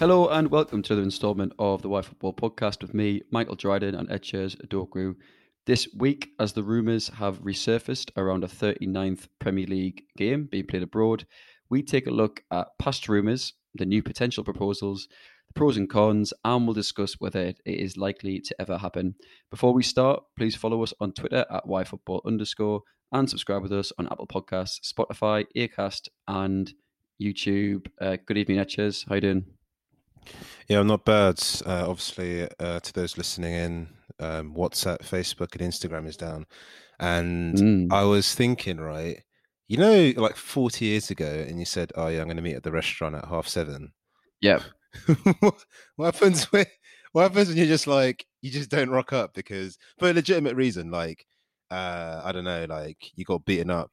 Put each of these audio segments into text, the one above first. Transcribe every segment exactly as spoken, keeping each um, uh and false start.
Hello and welcome to another instalment of the YFootball podcast with me, Michael Dryden, and Etchers Adogru. This week, as the rumours have resurfaced around a thirty-ninth Premier League game being played abroad, we take a look at past rumours, the new potential proposals, the pros and cons, and we'll discuss whether it is likely to ever happen. Before we start, please follow us on Twitter at YFootball underscore and subscribe with us on Apple Podcasts, Spotify, Acast, and YouTube. Uh, good evening, Etchers. How you doing? Yeah, I'm not bad. Uh, obviously, uh, to those listening in, um, WhatsApp, Facebook, and Instagram is down. And mm. I was thinking, right, you know, like forty years ago, and you said, "Oh yeah, I'm going to meet at the restaurant at half seven." Yeah. what, what happens when? What happens when you're just like you just don't rock up because for a legitimate reason, like uh, I don't know, like you got beaten up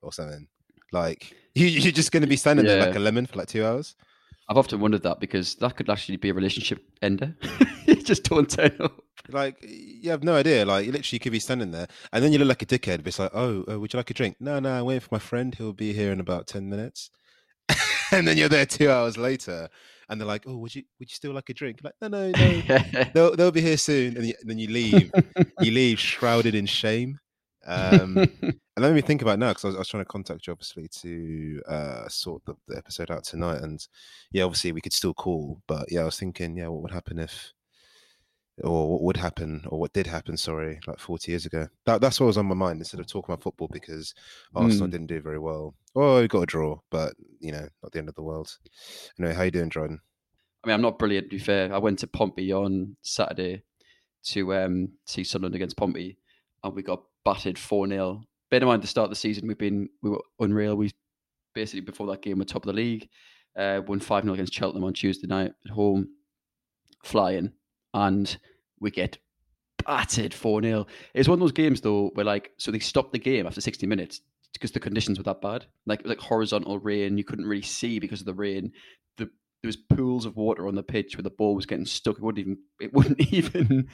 or something. Like you, you're just going to be standing yeah. there like a lemon for like two hours. I've often wondered that because that could actually be a relationship ender. You just don't turn up. Like, you have no idea. Like, you literally could be standing there and then you look like a dickhead. But it's like, oh, uh, would you like a drink? No, no, I'm waiting for my friend. He'll be here in about ten minutes. And then you're there two hours later. And they're like, oh, would you would you still like a drink? Like, no, no, no. they'll, they'll be here soon. And, you, and then you leave. you leave shrouded in shame. Um, and let me think about it now because I, I was trying to contact you obviously to uh, sort the, the episode out tonight, and yeah, obviously we could still call, but yeah, I was thinking, yeah, what would happen if, or what would happen, or what did happen? Sorry, like forty years ago. That that's what was on my mind instead of talking about football because Arsenal mm. didn't do very well. Oh, we got a draw, but you know, not the end of the world. Anyway, how you doing, Dryden? I mean, I'm not brilliant. To be fair, I went to Pompey on Saturday to um, see Sunderland against Pompey, and we got battered four nil. Bear in mind, to start the season, we've been we were unreal. We basically, before that game, were top of the league. Uh, won five nil against Cheltenham on Tuesday night at home, flying, and we get battered four nil. It's one of those games, though, where, like, so they stopped the game after sixty minutes because the conditions were that bad. Like, it was like horizontal rain. You couldn't really see because of the rain. The, there was pools of water on the pitch where the ball was getting stuck. It wouldn't even, it wouldn't even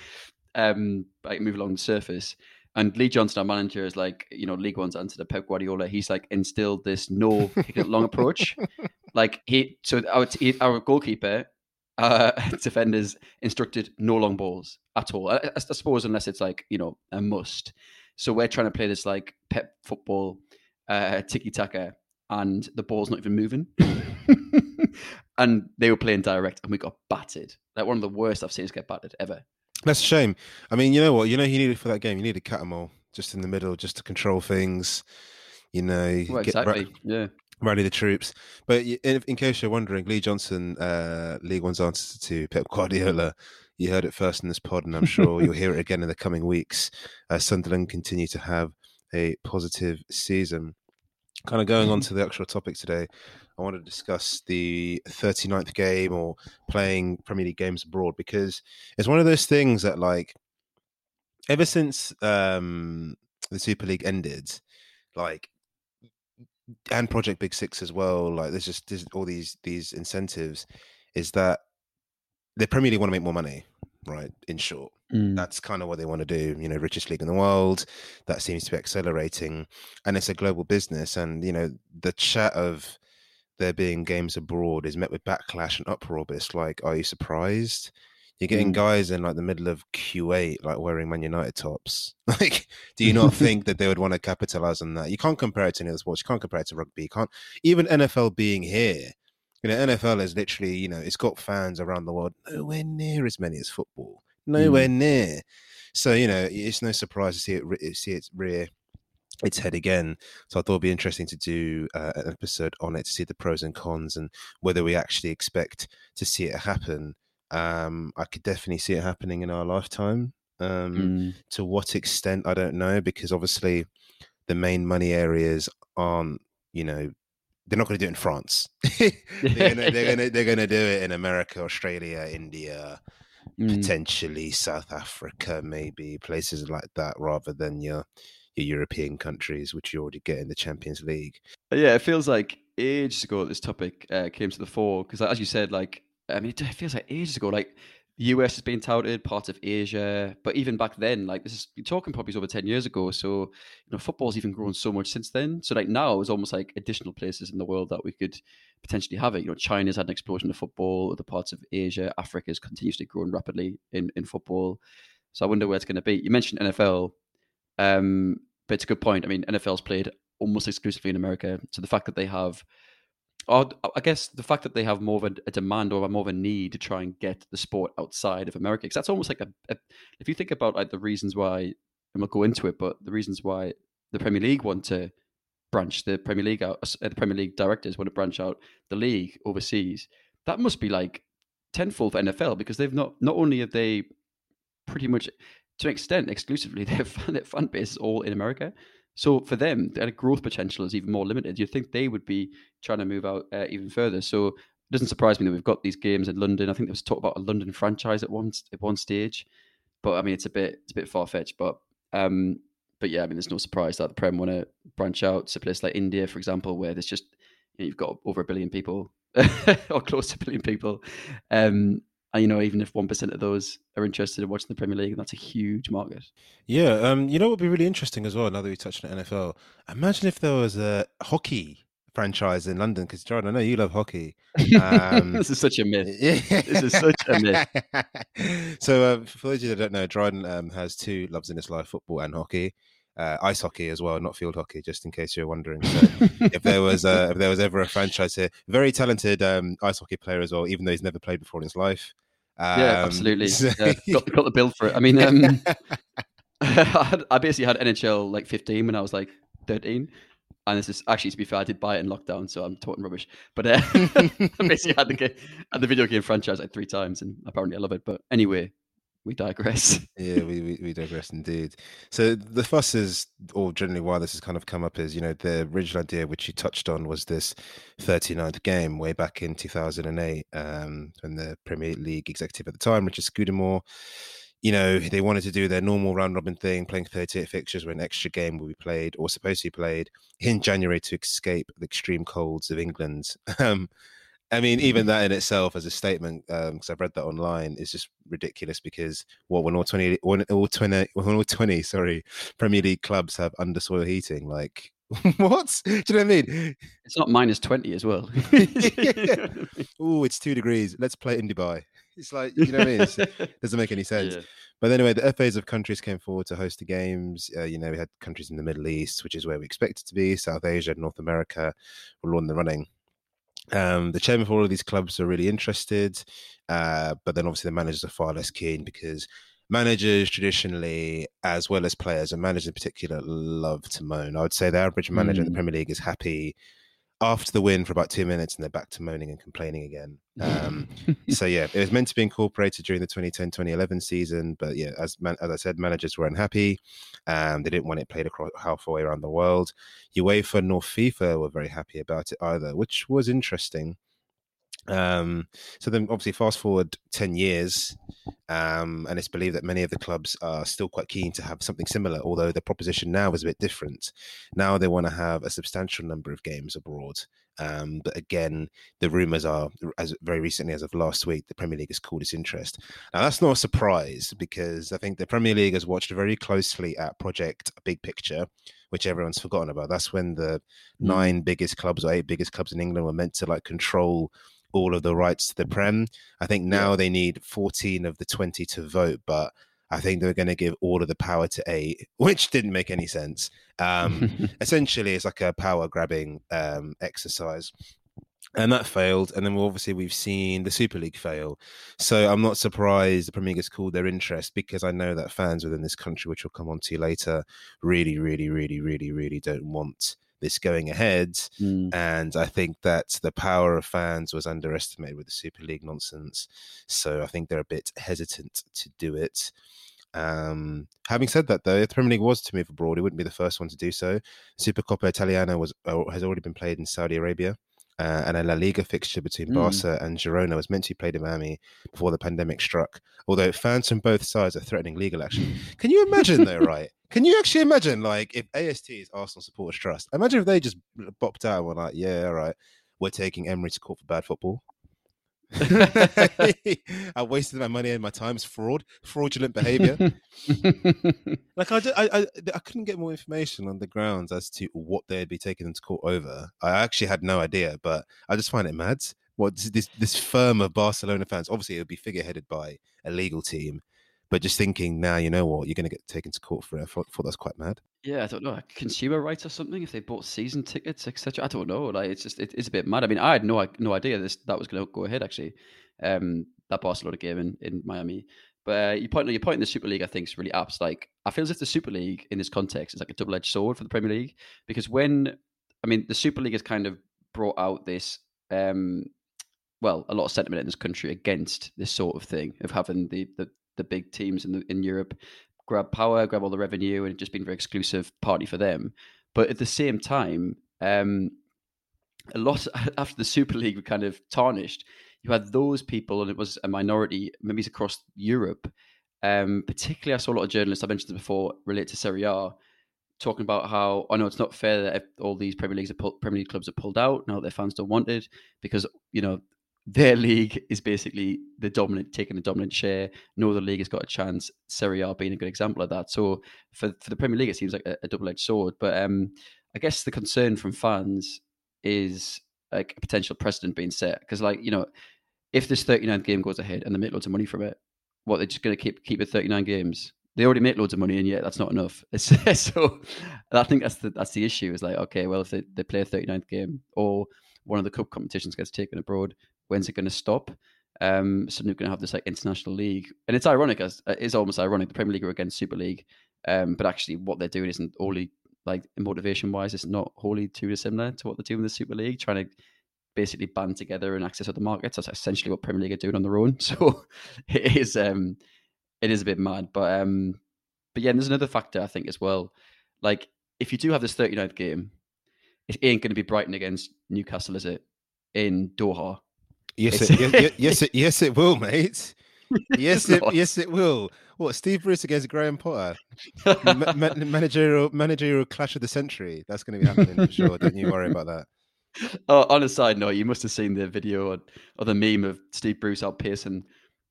um, like, move along the surface. And Lee Johnson, our manager, is like, you know, League One's answer to Pep Guardiola. He's like instilled this no kicking it long approach. Like he, so our, our goalkeeper, uh, defenders instructed no long balls at all. I, I suppose unless it's like, you know, a must. So we're trying to play this like Pep football, uh, tiki-taka, and the ball's not even moving. And they were playing direct and we got battered. Like one of the worst I've seen us get battered ever. That's a shame. I mean, you know what? You know, you needed for that game. You need a catamol just in the middle, just to control things. You know, well, get, exactly. Ra- yeah, rally the troops. But in, in case you're wondering, Lee Johnson, uh, League One's answer to Pep Guardiola. You heard it first in this pod, and I'm sure you'll hear it again in the coming weeks. Uh, Sunderland continue to have a positive season. Kind of going on to the actual topic today, I want to discuss the thirty-ninth game or playing Premier League games abroad because it's one of those things that, like, ever since um, the Super League ended, like, and Project Big Six as well, like, there's just there's all these these incentives, is that the Premier League want to make more money, right? In short. Mm. That's kind of what they want to do. You know, richest league in the world. That seems to be accelerating. And it's a global business. And, you know, the chat of there being games abroad is met with backlash and uproar. But it's like, are you surprised? You're getting mm. guys in like the middle of Q eight, like wearing Man United tops. Like, do you not think that they would want to capitalize on that? You can't compare it to any other sports. You can't compare it to rugby. You can't, even N F L being here. You know, N F L is literally, you know, it's got fans around the world, nowhere near as many as football. Nowhere mm. near. So, you know, it's no surprise to see it re- see its rear, its head again. So I thought it'd be interesting to do uh, an episode on it to see the pros and cons and whether we actually expect to see it happen. Um, I could definitely see it happening in our lifetime. Um, mm. To what extent, I don't know, because obviously the main money areas aren't, you know, they're not going to do it in France. they're going to they're going to do it in America, Australia, India, Mm. potentially South Africa, maybe places like that, rather than your your European countries, which you already get in the Champions League. Yeah, it feels like ages ago this topic uh, came to the fore because, as you said, like I mean, it feels like ages ago. Like the U S has been touted, parts of Asia, but even back then, like this is you're talking probably over ten years ago. So you know, football's even grown so much since then. So like now, it's almost like additional places in the world that we could potentially have it. You know, China's had an explosion of football, other parts of Asia, Africa's continuously growing rapidly in, in football. So I wonder where it's going to be. You mentioned N F L, um, but it's a good point. I mean, N F L's played almost exclusively in America. So the fact that they have, or I guess the fact that they have more of a, a demand or more of a need to try and get the sport outside of America, because that's almost like a, a, if you think about like the reasons why, and we'll go into it, but the reasons why the Premier League want to branch the Premier League out, uh, the Premier League directors want to branch out the league overseas, that must be like tenfold for N F L, because they've not, not only have they pretty much to an extent exclusively, their fan, their fan base is all in America. So for them, their growth potential is even more limited. You'd think they would be trying to move out uh, even further. So it doesn't surprise me that we've got these games in London. I think there was talk about a London franchise at one at one stage, but I mean it's a bit it's a bit far fetched. But um, but yeah, I mean there's no surprise that the Prem want to branch out to a place like India, for example, where there's just you know, you've got over a billion people or close to a billion people, um, and you know even if one percent of those are interested in watching the Premier League, and that's a huge market. Yeah, um, you know what would be really interesting as well, now that we touched on N F L, imagine if there was a hockey franchise in London, because Jordan, I know you love hockey. Um, this is such a myth. This is such a myth. So um, for those of you that don't know, Jordan um, has two loves in his life, football and hockey. Uh, ice hockey as well, not field hockey, just in case you're wondering. So if there was uh, if there was ever a franchise here, very talented um, ice hockey player as well, even though he's never played before in his life. Um, yeah, absolutely. So... yeah, got, got the bill for it. I mean, um, I, had, I basically had N H L like fifteen when I was like thirteen. And this is actually, to be fair, I did buy it in lockdown, so I'm talking rubbish. But uh, I basically had the, game, had the video game franchise like three times, and apparently I love it. But anyway. We digress. yeah, we, we we digress indeed. So the fuss is, or generally why this has kind of come up is, you know, the original idea which you touched on was this thirty-ninth game way back in two thousand eight um, when the Premier League executive at the time, Richard Scudamore, you know, they wanted to do their normal round-robin thing, playing thirty-eight fixtures where an extra game will be played, or supposed to be played, in January to escape the extreme colds of England. Um I mean, even that in itself as a statement, because um, I've read that online, is just ridiculous. Because what when all twenty, when all twenty, when all twenty, sorry, Premier League clubs have undersoil heating, like what? Do you know what I mean? It's not minus twenty as well. yeah. Oh, it's two degrees. Let's play in Dubai. It's like, you know what I mean? It's, it doesn't make any sense. Yeah. But anyway, the F As of countries came forward to host the games. Uh, you know, we had countries in the Middle East, which is where we expected to be. South Asia, North America were all in the running. Um, the chairman for all of these clubs are really interested, uh, but then obviously the managers are far less keen, because managers traditionally, as well as players and managers in particular, love to moan. I would say the average manager mm. in the Premier League is happy after the win for about two minutes and they're back to moaning and complaining again. Um, so yeah, it was meant to be incorporated during the twenty ten twenty eleven season, but yeah, as man- as I said, managers were unhappy. Um, they didn't want it played across halfway around the world. UEFA nor FIFA were very happy about it either, which was interesting. Um, so then obviously fast forward ten years, um, and it's believed that many of the clubs are still quite keen to have something similar, although the proposition now is a bit different. Now they want to have a substantial number of games abroad. Um, but again, the rumours are, as very recently as of last week, the Premier League has called its interest. Now that's not a surprise, because I think the Premier League has watched very closely at Project Big Picture, which everyone's forgotten about. That's when the mm. nine biggest clubs or eight biggest clubs in England were meant to like control all of the rights to the Prem. I think now they need fourteen of the twenty to vote, but I think they were going to give all of the power to eight, which didn't make any sense. Um, essentially, it's like a power-grabbing um, exercise. And that failed. And then obviously we've seen the Super League fail. So I'm not surprised the Premier League has called their interest, because I know that fans within this country, which we'll come on to later, really, really, really, really, really don't want this going ahead. Mm. And I think that the power of fans was underestimated with the Super League nonsense. So I think they're a bit hesitant to do it. Um, having said that, though, if the Premier League was to move abroad, it wouldn't be the first one to do so. Supercoppa Italiana was has already been played in Saudi Arabia. Uh, and a La Liga fixture between mm. Barca and Girona was meant to be played in Miami before the pandemic struck. Although fans from both sides are threatening legal action. Can you imagine, though, right? Can you actually imagine, like, if A S T is Arsenal Supporters Trust, imagine if they just bopped out and were like, yeah, all right, we're taking Emery to court for bad football. I wasted my money and my time. It's fraud, fraudulent behavior. Like I, did, I, I, I couldn't get more information on the grounds as to what they'd be taking into court over. I actually had no idea, but I just find it mad. What this this firm of Barcelona fans? Obviously, it would be figureheaded by a legal team, but just thinking now, nah, you know what? You're going to get taken to court for it. I thought, thought that's quite mad. Yeah, I don't know, like consumer rights or something. If they bought season tickets, et cetera. I don't know. Like it's just it, it's a bit mad. I mean, I had no no idea this that was going to go ahead. Actually, um, that Barcelona game in, in Miami. But uh, your point, your point in the Super League, I think, is really apt. Like I feel as if the Super League in this context is like a double edged sword for the Premier League, because when I mean the Super League has kind of brought out this. Um, well, a lot of sentiment in this country against this sort of thing of having the the, the big teams in the, in Europe grab power, grab all the revenue, and just being a very exclusive party for them. But at the same time, um, a lot after the Super League were kind of tarnished, you had those people, and it was a minority, maybe across Europe. Um, particularly, I saw a lot of journalists, I mentioned this before, relate to Serie A, talking about how, oh no, it's not fair that all these Premier Leagues, are pull, Premier League clubs are pulled out now that their fans don't want it because, you know, their league is basically the dominant, taking the dominant share. No other league has got a chance. Serie A being a good example of that. So for, for the Premier League, it seems like a, a double-edged sword. But um, I guess the concern from fans is like a potential precedent being set. Because like, you know, if this thirty-ninth game goes ahead and they make loads of money from it, what, they're just going to keep keep it thirty-nine games? They already make loads of money, and yet that's not enough. So I think that's the, that's the issue. Is like, okay, well, if they, they play a thirty-ninth game or one of the cup competitions gets taken abroad, when's it going to stop? Um, so you're going to have this like international league. And it's ironic. It's almost ironic. The Premier League are against Super League. Um, but actually what they're doing isn't wholly, like motivation-wise, it's not wholly too dissimilar to what they're doing in the Super League, trying to basically band together and access other markets. That's essentially what Premier League are doing on their own. So it is... Um, It is a bit mad, but um, but yeah, and there's another factor I think as well. Like if you do have this thirty-ninth game, it ain't going to be Brighton against Newcastle, is it? In Doha. Yes, it, yes, yes, it, yes, it will, mate. Yes, it, yes, it will. What, Steve Bruce against Graham Potter? Ma- managerial managerial clash of the century. That's going to be happening for sure. Don't you worry about that. Oh, on a side note, you must have seen the video or, or the meme of Steve Bruce outpacing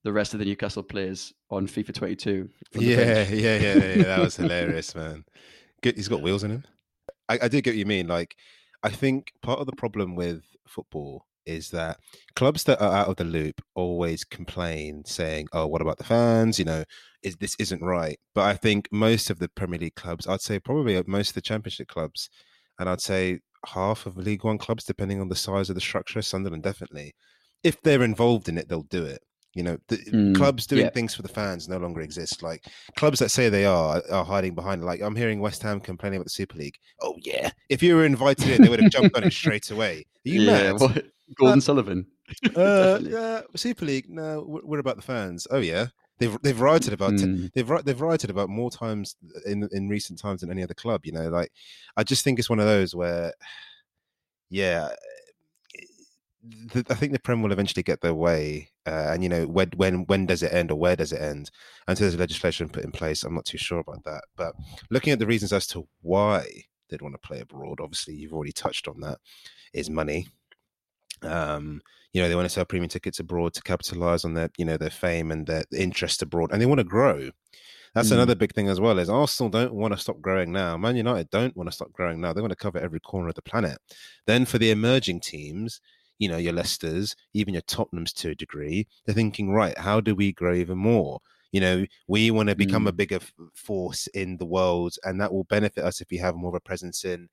the rest of the Newcastle players on FIFA twenty-two. Yeah, yeah, yeah, yeah. That was hilarious, man. Good, he's got wheels in him. I, I do get what you mean. Like, I think part of the problem with football is that clubs that are out of the loop always complain, saying, "Oh, what about the fans? You know, is this isn't right?" But I think most of the Premier League clubs, I'd say probably most of the Championship clubs, and I'd say half of League One clubs, depending on the size of the structure, Sunderland definitely, if they're involved in it, they'll do it. You know, the mm, clubs doing yeah. things for the fans no longer exist. Like clubs that say they are are hiding behind. Like I'm hearing West Ham complaining about the Super League. Oh yeah, if you were invited in, they would have jumped on it straight away. Are you yeah, mad? What? Gordon uh, Sullivan. uh, yeah, Super League. No, we're, we're about the fans. Oh yeah, they've they've rioted about mm. t- they've they've rioted about more times in in recent times than any other club. You know, like I just think it's one of those where, yeah. I think the Prem will eventually get their way, uh, and you know when when when does it end or where does it end? And so there's legislation put in place. I'm not too sure about that, but looking at the reasons as to why they'd want to play abroad, obviously you've already touched on that, is money. Um, you know they want to sell premium tickets abroad to capitalize on their you know their fame and their interest abroad, and they want to grow. That's mm. another big thing as well, is Arsenal don't want to stop growing now. Man United don't want to stop growing now. They want to cover every corner of the planet. Then for the emerging teams, you know, your Leicesters, even your Tottenhams to a degree, they're thinking, right, how do we grow even more? You know, we want to become mm. a bigger f- force in the world, and that will benefit us if we have more of a presence in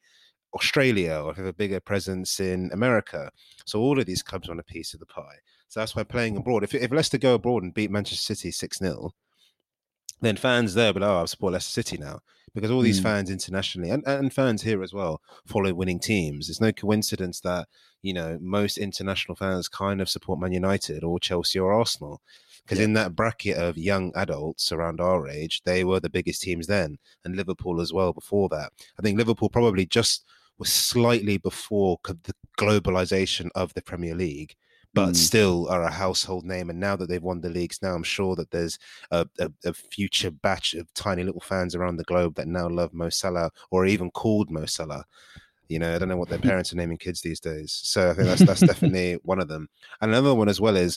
Australia or if we have a bigger presence in America. So all of these clubs want a piece of the pie. So that's why playing abroad, if, if Leicester go abroad and beat Manchester City six nil, then fans there will, oh, I'll support Leicester City now. Because all these mm. fans internationally and, and fans here as well follow winning teams. It's no coincidence that, you know, most international fans kind of support Man United or Chelsea or Arsenal. Because yeah. in that bracket of young adults around our age, they were the biggest teams then. And Liverpool as well before that. I think Liverpool probably just was slightly before the globalization of the Premier League, but mm. still are a household name. And now that they've won the leagues, now I'm sure that there's a, a, a future batch of tiny little fans around the globe that now love Mo Salah or even called Mo Salah. You know, I don't know what their parents are naming kids these days. So I think that's that's definitely one of them. And another one as well is,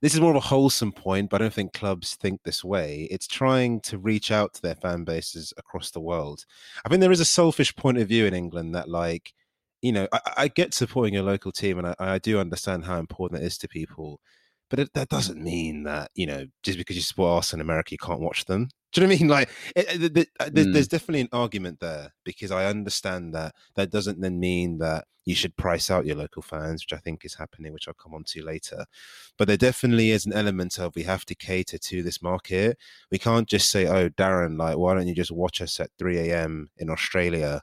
this is more of a wholesome point, but I don't think clubs think this way. It's trying to reach out to their fan bases across the world. I think there is a selfish point of view in England that, like, you know, I, I get supporting a local team, and I, I do understand how important it is to people. But it, that doesn't mean that, you know, just because you support Arsenal in America, you can't watch them. Do you know what I mean? Like, it, it, it, it, there's, mm. there's definitely an argument there, because I understand that. That doesn't then mean that you should price out your local fans, which I think is happening, which I'll come on to later. But there definitely is an element of, we have to cater to this market. We can't just say, oh, Darren, like, why don't you just watch us at three a.m. in Australia,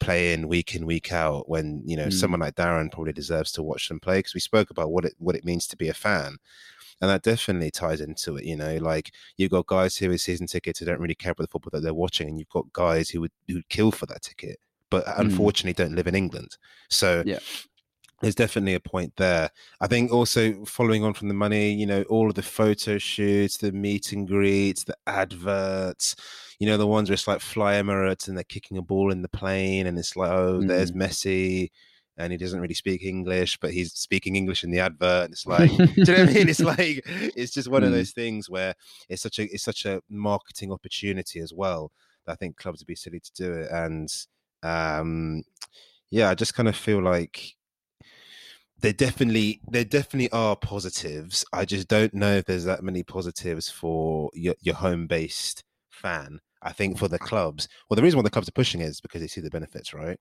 playing week in, week out, when, you know, mm. someone like Darren probably deserves to watch them play, because we spoke about what it what it means to be a fan. And that definitely ties into it, you know, like, you've got guys who are season tickets who don't really care about the football that they're watching, and you've got guys who would who'd kill for that ticket, but unfortunately mm. don't live in England. So yeah. There's definitely a point there. I think also, following on from the money, you know, all of the photo shoots, the meet and greets, the adverts, you know, the ones where it's like Fly Emirates and they're kicking a ball in the plane, and it's like, oh, mm. there's Messi, and he doesn't really speak English, but he's speaking English in the advert. And it's like, do you know what I mean? It's like, it's just one mm. of those things where it's such a, it's such a marketing opportunity as well, that I think clubs would be silly to do it. And um, yeah, I just kind of feel like, There definitely, there definitely are positives. I just don't know if there's that many positives for your, your home-based fan. I think for the clubs, well, the reason why the clubs are pushing it is because they see the benefits, right?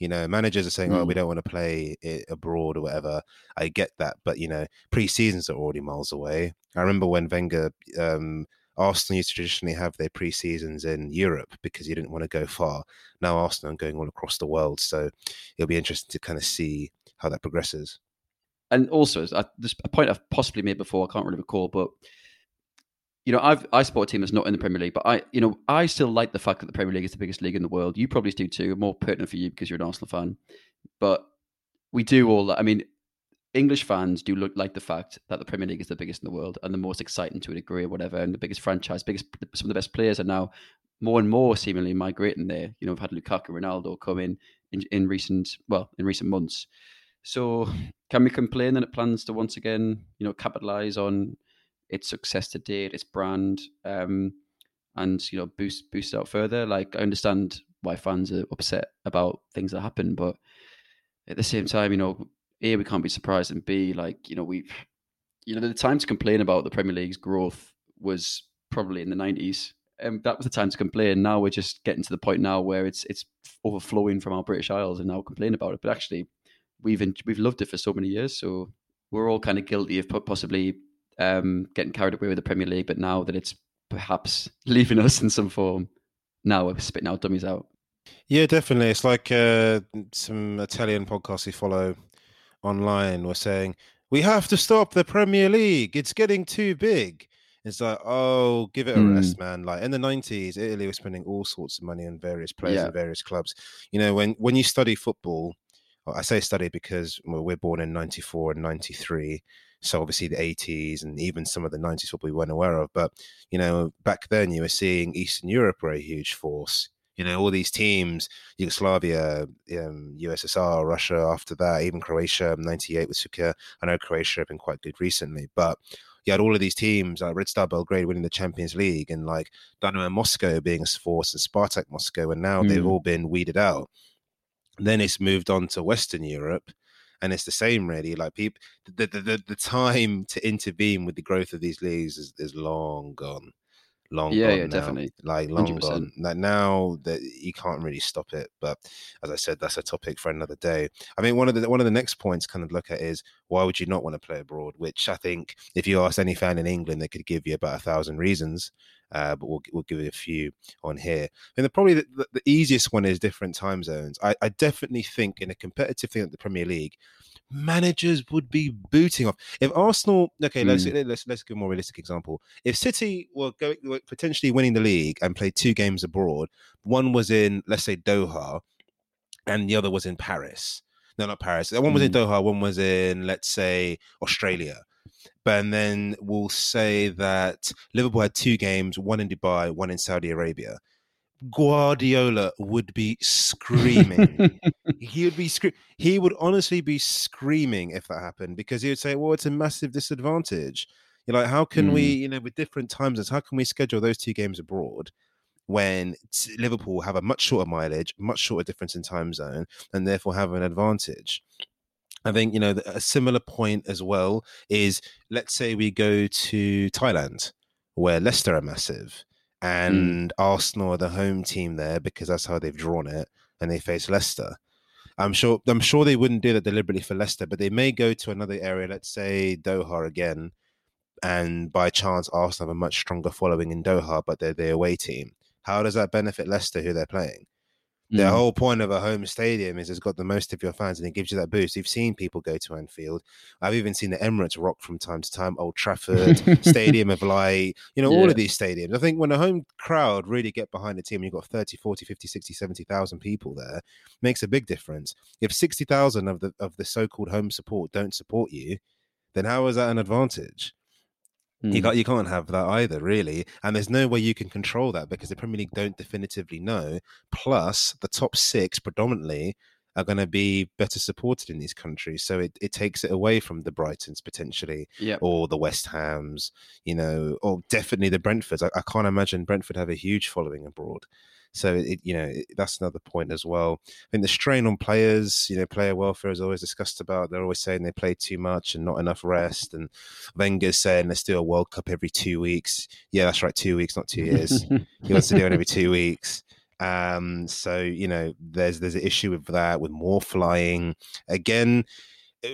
You know, managers are saying, mm. oh, we don't want to play it abroad or whatever. I get that. But, you know, pre-seasons are already miles away. I remember when Wenger, um, Arsenal used to traditionally have their pre-seasons in Europe because you didn't want to go far. Now Arsenal are going all across the world. So it'll be interesting to kind of see how that progresses. And also, there's a point I've possibly made before, I can't really recall, but, you know, I've, I support a team that's not in the Premier League, but I, you know, I still like the fact that the Premier League is the biggest league in the world. You probably do too, more pertinent for you because you're an Arsenal fan. But we do all that. I mean, English fans do look like the fact that the Premier League is the biggest in the world and the most exciting to a degree or whatever, and the biggest franchise, biggest, some of the best players are now more and more seemingly migrating there. You know, we've had Lukaku, Ronaldo come in in, in recent, well, in recent months. So can we complain that it plans to once again, you know, capitalize on its success to date, its brand, um, and, you know, boost boost it out further? Like, I understand why fans are upset about things that happen, but at the same time, you know, A, we can't be surprised, and B, like, you know, we've, you know, the time to complain about the Premier League's growth was probably in the nineties, and that was the time to complain. Now we're just getting to the point now where it's it's overflowing from our British Isles, and now complain about it, but actually, we've we've loved it for so many years, so we're all kind of guilty of possibly um, getting carried away with the Premier League. But now that it's perhaps leaving us in some form, now we're spitting our dummies out. Yeah, definitely. It's like uh, some Italian podcasts we follow online were saying, we have to stop the Premier League, it's getting too big. It's like, oh, give it a rest, mm. man. Like, in the nineties, Italy was spending all sorts of money on various players yeah. and various clubs. You know, when when you study football, I say study because well, we're born in ninety-four and ninety-three. So obviously the eighties and even some of the nineties, what we weren't aware of. But, you know, back then you were seeing Eastern Europe were a huge force. You know, all these teams, Yugoslavia, um, U S S R, Russia, after that, even Croatia, ninety-eight with Suker. I know Croatia have been quite good recently, but you had all of these teams, like Red Star Belgrade winning the Champions League and like Dynamo Moscow being a force and Spartak Moscow. And now mm. they've all been weeded out. Then it's moved on to Western Europe, and it's the same really. Like people, the the, the, the time to intervene with the growth of these leagues is, is long gone, long yeah, gone yeah, now. Definitely. Like long one hundred percent. Gone. Like now that you can't really stop it. But as I said, that's a topic for another day. I mean, one of the one of the next points kind of look at is why would you not want to play abroad? Which I think if you asked any fan in England, they could give you about a thousand reasons. Uh, but we'll we'll give it a few on here. And the, probably the, the easiest one is different time zones. I, I definitely think in a competitive thing at like the Premier League, managers would be booting off. If Arsenal, okay, mm. let's, let's let's give a more realistic example. If City were, going, were potentially winning the league and played two games abroad, one was in, let's say, Doha, and the other was in Paris. No, not Paris. One was mm. in Doha, one was in, let's say, Australia. But and then we'll say that Liverpool had two games, one in Dubai, one in Saudi Arabia. Guardiola would be screaming. He would be scre- He would honestly be screaming if that happened, because he would say, well, it's a massive disadvantage. You're like, how can mm. we, you know, with different time zones, how can we schedule those two games abroad when Liverpool have a much shorter mileage, much shorter difference in time zone, and therefore have an advantage? I think, you know, a similar point as well is, let's say we go to Thailand, where Leicester are massive, and mm. Arsenal are the home team there because that's how they've drawn it, and they face Leicester. I'm sure I'm sure they wouldn't do that deliberately for Leicester, but they may go to another area, let's say Doha again, and by chance Arsenal have a much stronger following in Doha, but they're the away team. How does that benefit Leicester, who they're playing? Mm. The whole point of a home stadium is it's got the most of your fans, and it gives you that boost. You've seen people go to Anfield. I've even seen the Emirates rock from time to time, Old Trafford, Stadium of Light, you know, yeah. all of these stadiums. I think when a home crowd really get behind a team, and you've got thirty, forty, fifty, sixty, seventy thousand people there, it makes a big difference. If sixty thousand of the, of the so-called home support don't support you, then how is that an advantage? You can't, you can't have that either, really. And there's no way you can control that, because the Premier League don't definitively know. Plus, the top six predominantly are going to be better supported in these countries. So it, it takes it away from the Brightons, potentially, yep. or the West Hams, you know, or definitely the Brentfords. I, I can't imagine Brentford have a huge following abroad. So, it, you know, it, that's another point as well. I think the strain on players, you know, player welfare is always discussed about. They're always saying they play too much and not enough rest. And Wenger's saying there's still a World Cup every two weeks. Yeah, that's right. Two weeks, not two years. He wants to do it every two weeks. Um, so, you know, there's there's an issue with that, with more flying. Again,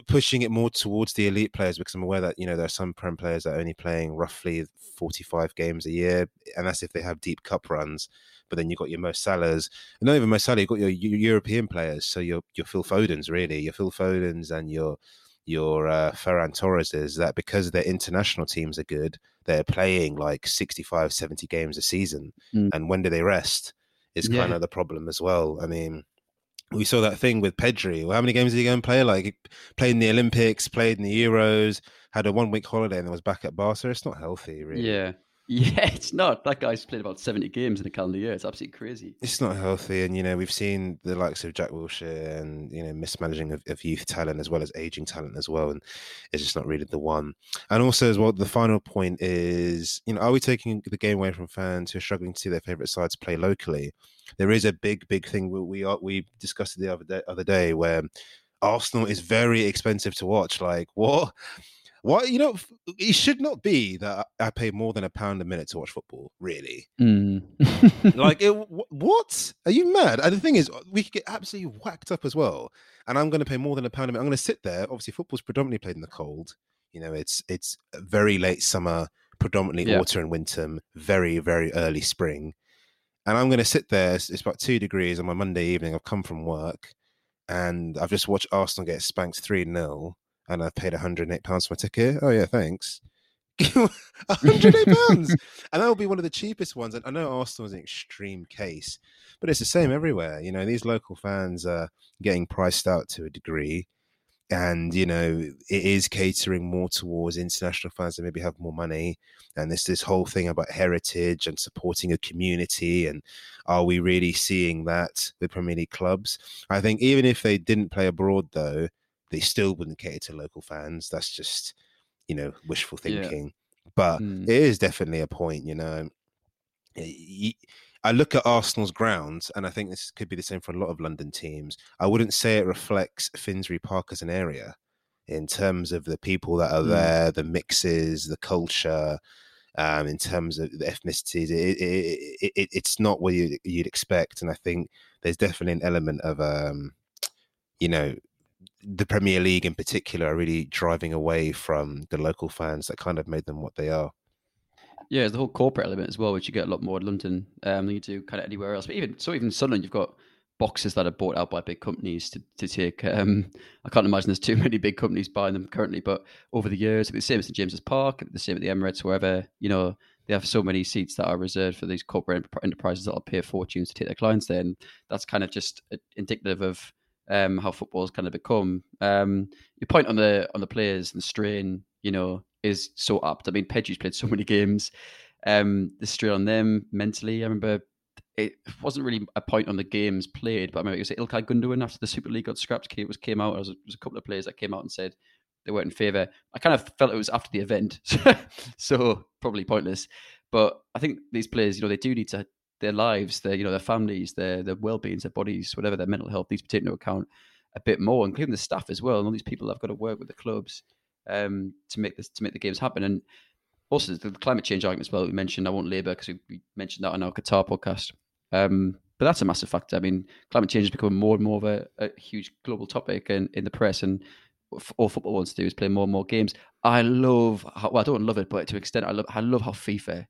pushing it more towards the elite players, because I'm aware that, you know, there are some Prem players that are only playing roughly forty-five games a year, and that's if they have deep cup runs. But then you've got your Mo Salahs, and not even Mo Salah, you've got your, your European players. So your your Phil Fodens, really, your Phil Fodens and your your uh, Ferran Torres, is that because their international teams are good, they're playing like sixty-five, seventy games a season. Mm. And when do they rest is yeah. kind of the problem as well. I mean, we saw that thing with Pedri. Well, how many games did he go and play? Like, he played in the Olympics, played in the Euros, had a one-week holiday, and then was back at Barca. It's not healthy, really. Yeah. Yeah, it's not. That guy's played about seventy games in a calendar year. It's absolutely crazy. It's not healthy. And, you know, we've seen the likes of Jack Wilshere and, you know, mismanaging of, of youth talent as well as aging talent as well. And it's just not really the one. And also as well, the final point is, you know, are we taking the game away from fans who are struggling to see their favourite sides play locally? There is a big, big thing. We are, we discussed it the other day, other day where Arsenal is very expensive to watch. Like, what? Why, you know, it should not be that I pay more than a pound a minute to watch football, really. Mm. Like, it, what? Are you mad? And the thing is, we could get absolutely whacked up as well. And I'm going to pay more than a pound a minute. I'm going to sit there. Obviously, football's predominantly played in the cold. You know, it's it's very late summer, predominantly yeah. autumn and winter, very, very early spring. And I'm going to sit there. It's, it's about two degrees on my Monday evening. I've come from work and I've just watched Arsenal get spanked three nil. And I've paid one hundred and eight pounds for my ticket. Oh, yeah, thanks. one hundred and eight pounds! And that will be one of the cheapest ones. And I know Arsenal is an extreme case, but it's the same everywhere. You know, these local fans are getting priced out to a degree. And, you know, it is catering more towards international fans that maybe have more money. And there's this whole thing about heritage and supporting a community. And are we really seeing that with Premier League clubs? I think even if they didn't play abroad, though, they still wouldn't cater to local fans. That's just, you know, wishful thinking. Yeah. But mm. it is definitely a point, you know. I look at Arsenal's grounds, and I think this could be the same for a lot of London teams. I wouldn't say it reflects Finsbury Park as an area in terms of the people that are mm. there, the mixes, the culture, um, in terms of the ethnicities. It, it, it, it, it's not what you, you'd expect. And I think there's definitely an element of, um, you know, the Premier League in particular are really driving away from the local fans that kind of made them what they are. Yeah, there's the whole corporate element as well, which you get a lot more in London um, than you do kind of anywhere else. But even so, even Sunderland, you've got boxes that are bought out by big companies to, to take. Um, I can't imagine there's too many big companies buying them currently, but over the years, it'd be the same at Saint James's Park, it'd be the same at the Emirates, wherever, you know, they have so many seats that are reserved for these corporate enterprises that will pay fortunes to take their clients there. And that's kind of just indicative of Um, how football's kind of become. Um, your point on the on the players and the strain, you know, is so apt. I mean, Pedri's played so many games. Um, the strain on them mentally. I remember it wasn't really a point on the games played, but I remember it was Ilkay Gundogan after the Super League got scrapped. It came out, there was, was a couple of players that came out and said they weren't in favour. I kind of felt it was after the event, so probably pointless. But I think these players, you know, they do need to, their lives, their, you know, their families, their their well-beings, their bodies, whatever, their mental health, these take into account a bit more, including the staff as well, and all these people have got to work with the clubs um, to make this to make the games happen. And also the climate change argument as well, we mentioned, I won't labour because we, we mentioned that on our Qatar podcast. Um, but that's a massive factor. I mean, climate change has become more and more of a, a huge global topic in, in the press, and all football wants to do is play more and more games. I love, how, well, I don't love it, but to an extent, I love I love how FIFA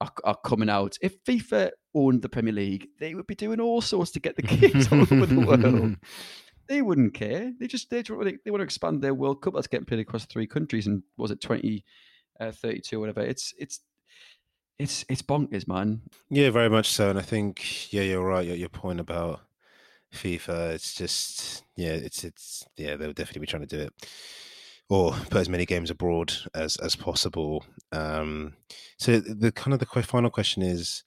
are, are coming out. If FIFA owned the Premier League, they would be doing all sorts to get the games all over the world. They wouldn't care. They just they, they want to expand their World Cup that's getting played across three countries, and was it twenty, uh, thirty-two, or whatever? It's it's. It's it's bonkers, man. Yeah, very much so. And I think, yeah, you're right. Your, your point about FIFA, it's just, yeah, it's, it's yeah, they'll definitely be trying to do it, or put as many games abroad as, as possible. Um, so the kind of the final question is,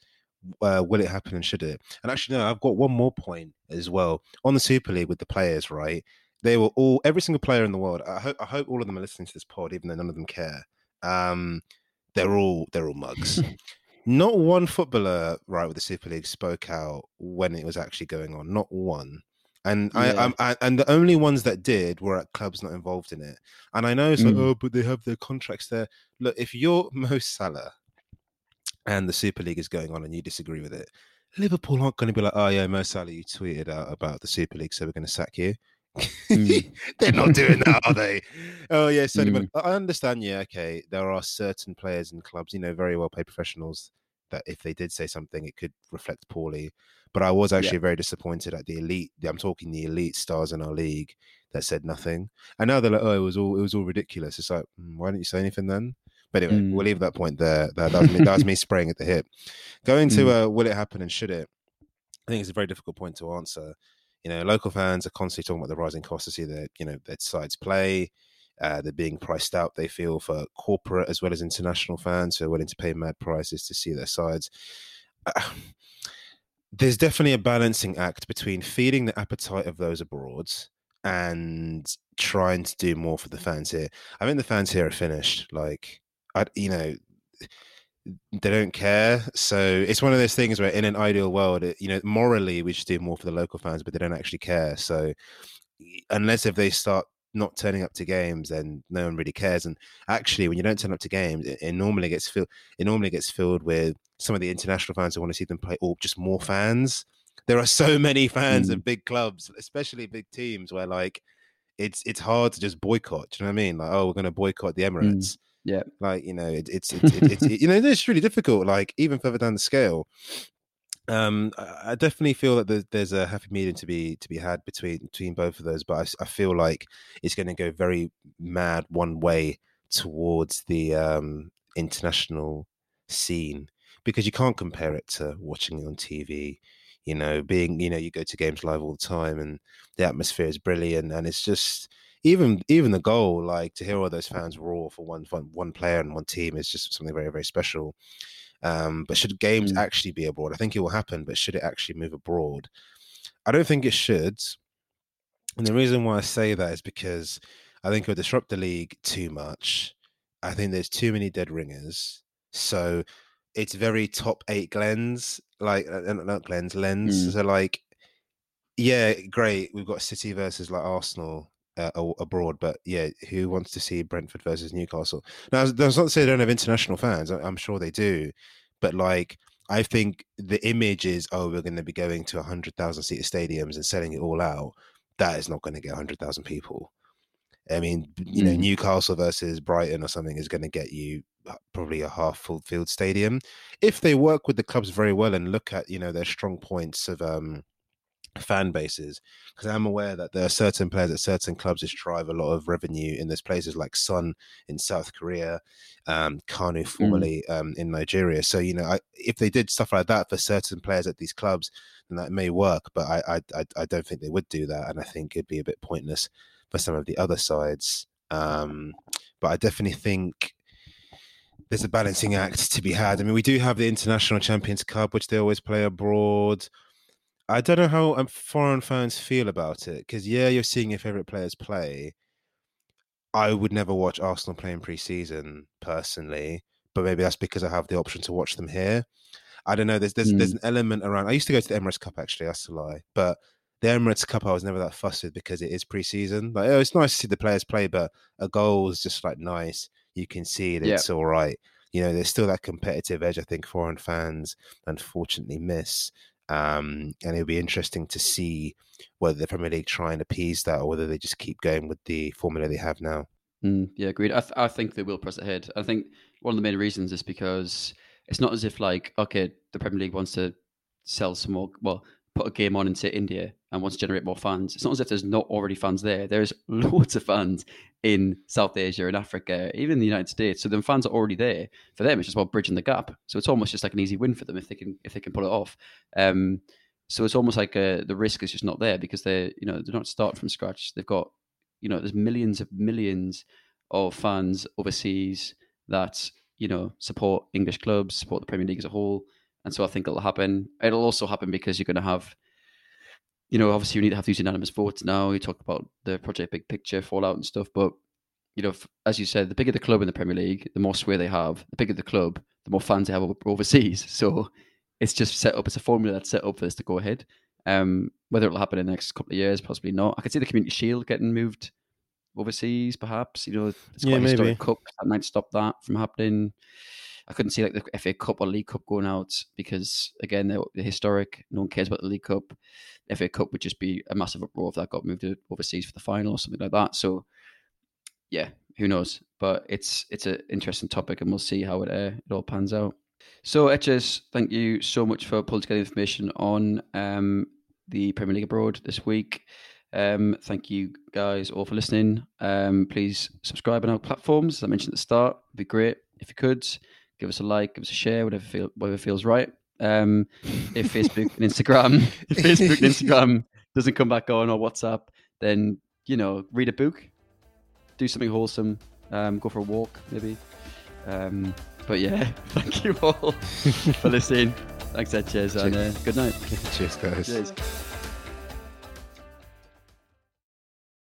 uh, will it happen and should it? And actually, no, I've got one more point as well. On the Super League with the players, right? They were all, every single player in the world, I hope, I hope all of them are listening to this pod, even though none of them care. Um, They're all they're all mugs. Not one footballer, right, with the Super League spoke out when it was actually going on. Not one. And yeah. I, I, and the only ones that did were at clubs not involved in it. And I know it's like, mm. oh, but they have their contracts there. Look, if you're Mo Salah and the Super League is going on and you disagree with it, Liverpool aren't going to be like, oh yeah, Mo Salah, you tweeted out about the Super League, so we're going to sack you. They're not doing that, are they? Oh yeah, so mm. I understand. Yeah, okay, there are certain players and clubs, you know, very well paid professionals, that if they did say something, it could reflect poorly. But I was actually yeah. very disappointed at the elite, I'm talking the elite stars in our league, that said nothing. And now they're like, oh, it was all it was all ridiculous. It's like, why didn't you say anything then? But anyway, mm. we'll leave that point there. That, that, was, me, that was me spraying at the hip. Going to mm. uh, will it happen and should it? I think it's a very difficult point to answer. You know, local fans are constantly talking about the rising costs to see their, you know, their sides play. Uh, they're being priced out, they feel, for corporate as well as international fans who are willing to pay mad prices to see their sides. Uh, there's definitely a balancing act between feeding the appetite of those abroad and trying to do more for the fans here. I mean, the fans here are finished. Like, I, you know... they don't care. So it's one of those things where in an ideal world, it, you know, morally we should do more for the local fans, but they don't actually care. So unless if they start not turning up to games, then no one really cares. And actually, when you don't turn up to games, it, it normally gets filled. It normally gets filled with some of the international fans who want to see them play, or just more fans. There are so many fans mm. of big clubs, especially big teams, where like it's it's hard to just boycott. Do you know what I mean? Like, oh, we're going to boycott the Emirates. Mm. Yeah, like, you know, it, it's it's it, it, it, you know, it's really difficult. Like, even further down the scale, um, I, I definitely feel that the, there's a happy medium to be to be had between between both of those. But I, I feel like it's going to go very mad one way towards the um, international scene, because you can't compare it to watching it on T V. You know, being you know, you go to games live all the time, and the atmosphere is brilliant, and it's just. Even even the goal, like to hear all those fans roar for one for one player and one team is just something very, very special. Um, but should games actually be abroad? I think it will happen, but should it actually move abroad? I don't think it should. And the reason why I say that is because I think it would disrupt the league too much. I think there's too many dead ringers. So it's very top eight Glens, like, not Glens, Lens. Mm. So like, yeah, great. We've got City versus like Arsenal. Uh, abroad, but yeah, who wants to see Brentford versus Newcastle? Now, that's not to say they don't have international fans. I'm sure they do, but like, I think the image is, oh, we're going to be going to a hundred thousand seater stadiums and selling it all out. That is not going to get a hundred thousand people. I mean, you mm. know, Newcastle versus Brighton or something is going to get you probably a half full field stadium if they work with the clubs very well and look at, you know, their strong points of um. fan bases, because I'm aware that there are certain players at certain clubs that drive a lot of revenue in those places, like Son in South Korea, um, Kanu formerly mm. um, in Nigeria. So, you know, I, if they did stuff like that for certain players at these clubs, then that may work, but I, I, I don't think they would do that. And I think it'd be a bit pointless for some of the other sides. Um, but I definitely think there's a balancing act to be had. I mean, we do have the International Champions Cup, which they always play abroad. I don't know how foreign fans feel about it, because, yeah, you're seeing your favourite players play. I would never watch Arsenal play in pre-season, personally, but maybe that's because I have the option to watch them here. I don't know. There's there's, mm. there's an element around... I used to go to the Emirates Cup, actually. That's a lie. But the Emirates Cup, I was never that fussed with, because it is pre-season. Like, oh, it's nice to see the players play, but a goal is just, like, nice. You can see that yeah. it's all right. You know, there's still that competitive edge, I think, foreign fans unfortunately miss. Um, and it'll be interesting to see whether the Premier League try and appease that, or whether they just keep going with the formula they have now. Mm, yeah, agreed. I, th- I think they will press ahead. I think one of the main reasons is because it's not as if, like, okay, the Premier League wants to sell some more, well, put a game on into India and wants to generate more fans. It's not as if there's not already fans there. There's loads of fans in South Asia and Africa, even in the United States. So then fans are already there. For them, it's just about bridging the gap. So it's almost just like an easy win for them if they can if they can pull it off. Um, so it's almost like uh, the risk is just not there, because they're, you know, they're not starting from scratch. They've got, you know, there's millions of millions of fans overseas that, you know, support English clubs, support the Premier League as a whole. And so I think it'll happen. It'll also happen because you're going to have, you know, obviously you need to have these unanimous votes now. You talk about the Project Big Picture fallout and stuff. But, you know, if, as you said, the bigger the club in the Premier League, the more sway they have. The bigger the club, the more fans they have overseas. So it's just set up. It's a formula that's set up for this to go ahead. Um, whether it'll happen in the next couple of years, possibly not. I could see the Community Shield getting moved overseas, perhaps. You know, it's quite yeah, a historic cup. That might stop that from happening. I couldn't see like the F A Cup or League Cup going out because, again, they're, they're historic. No one cares about the League Cup. The F A Cup would just be a massive uproar if that got moved overseas for the final or something like that. So, yeah, who knows? But it's it's an interesting topic, and we'll see how it uh, it all pans out. So, Etchers, thank you so much for pulling together information on um, the Premier League abroad this week. Um, thank you guys all for listening. Um, please subscribe on our platforms. As I mentioned at the start, it'd be great if you could. Give us a like, give us a share, whatever feel, whatever feels right. Um, if Facebook and Instagram, if Facebook and Instagram doesn't come back on, or WhatsApp, then, you know, read a book, do something wholesome, um, go for a walk maybe. Um, but yeah, thank you all for listening. Thanks, Ed. Cheers, cheers. And uh, good night. Cheers, guys. Cheers.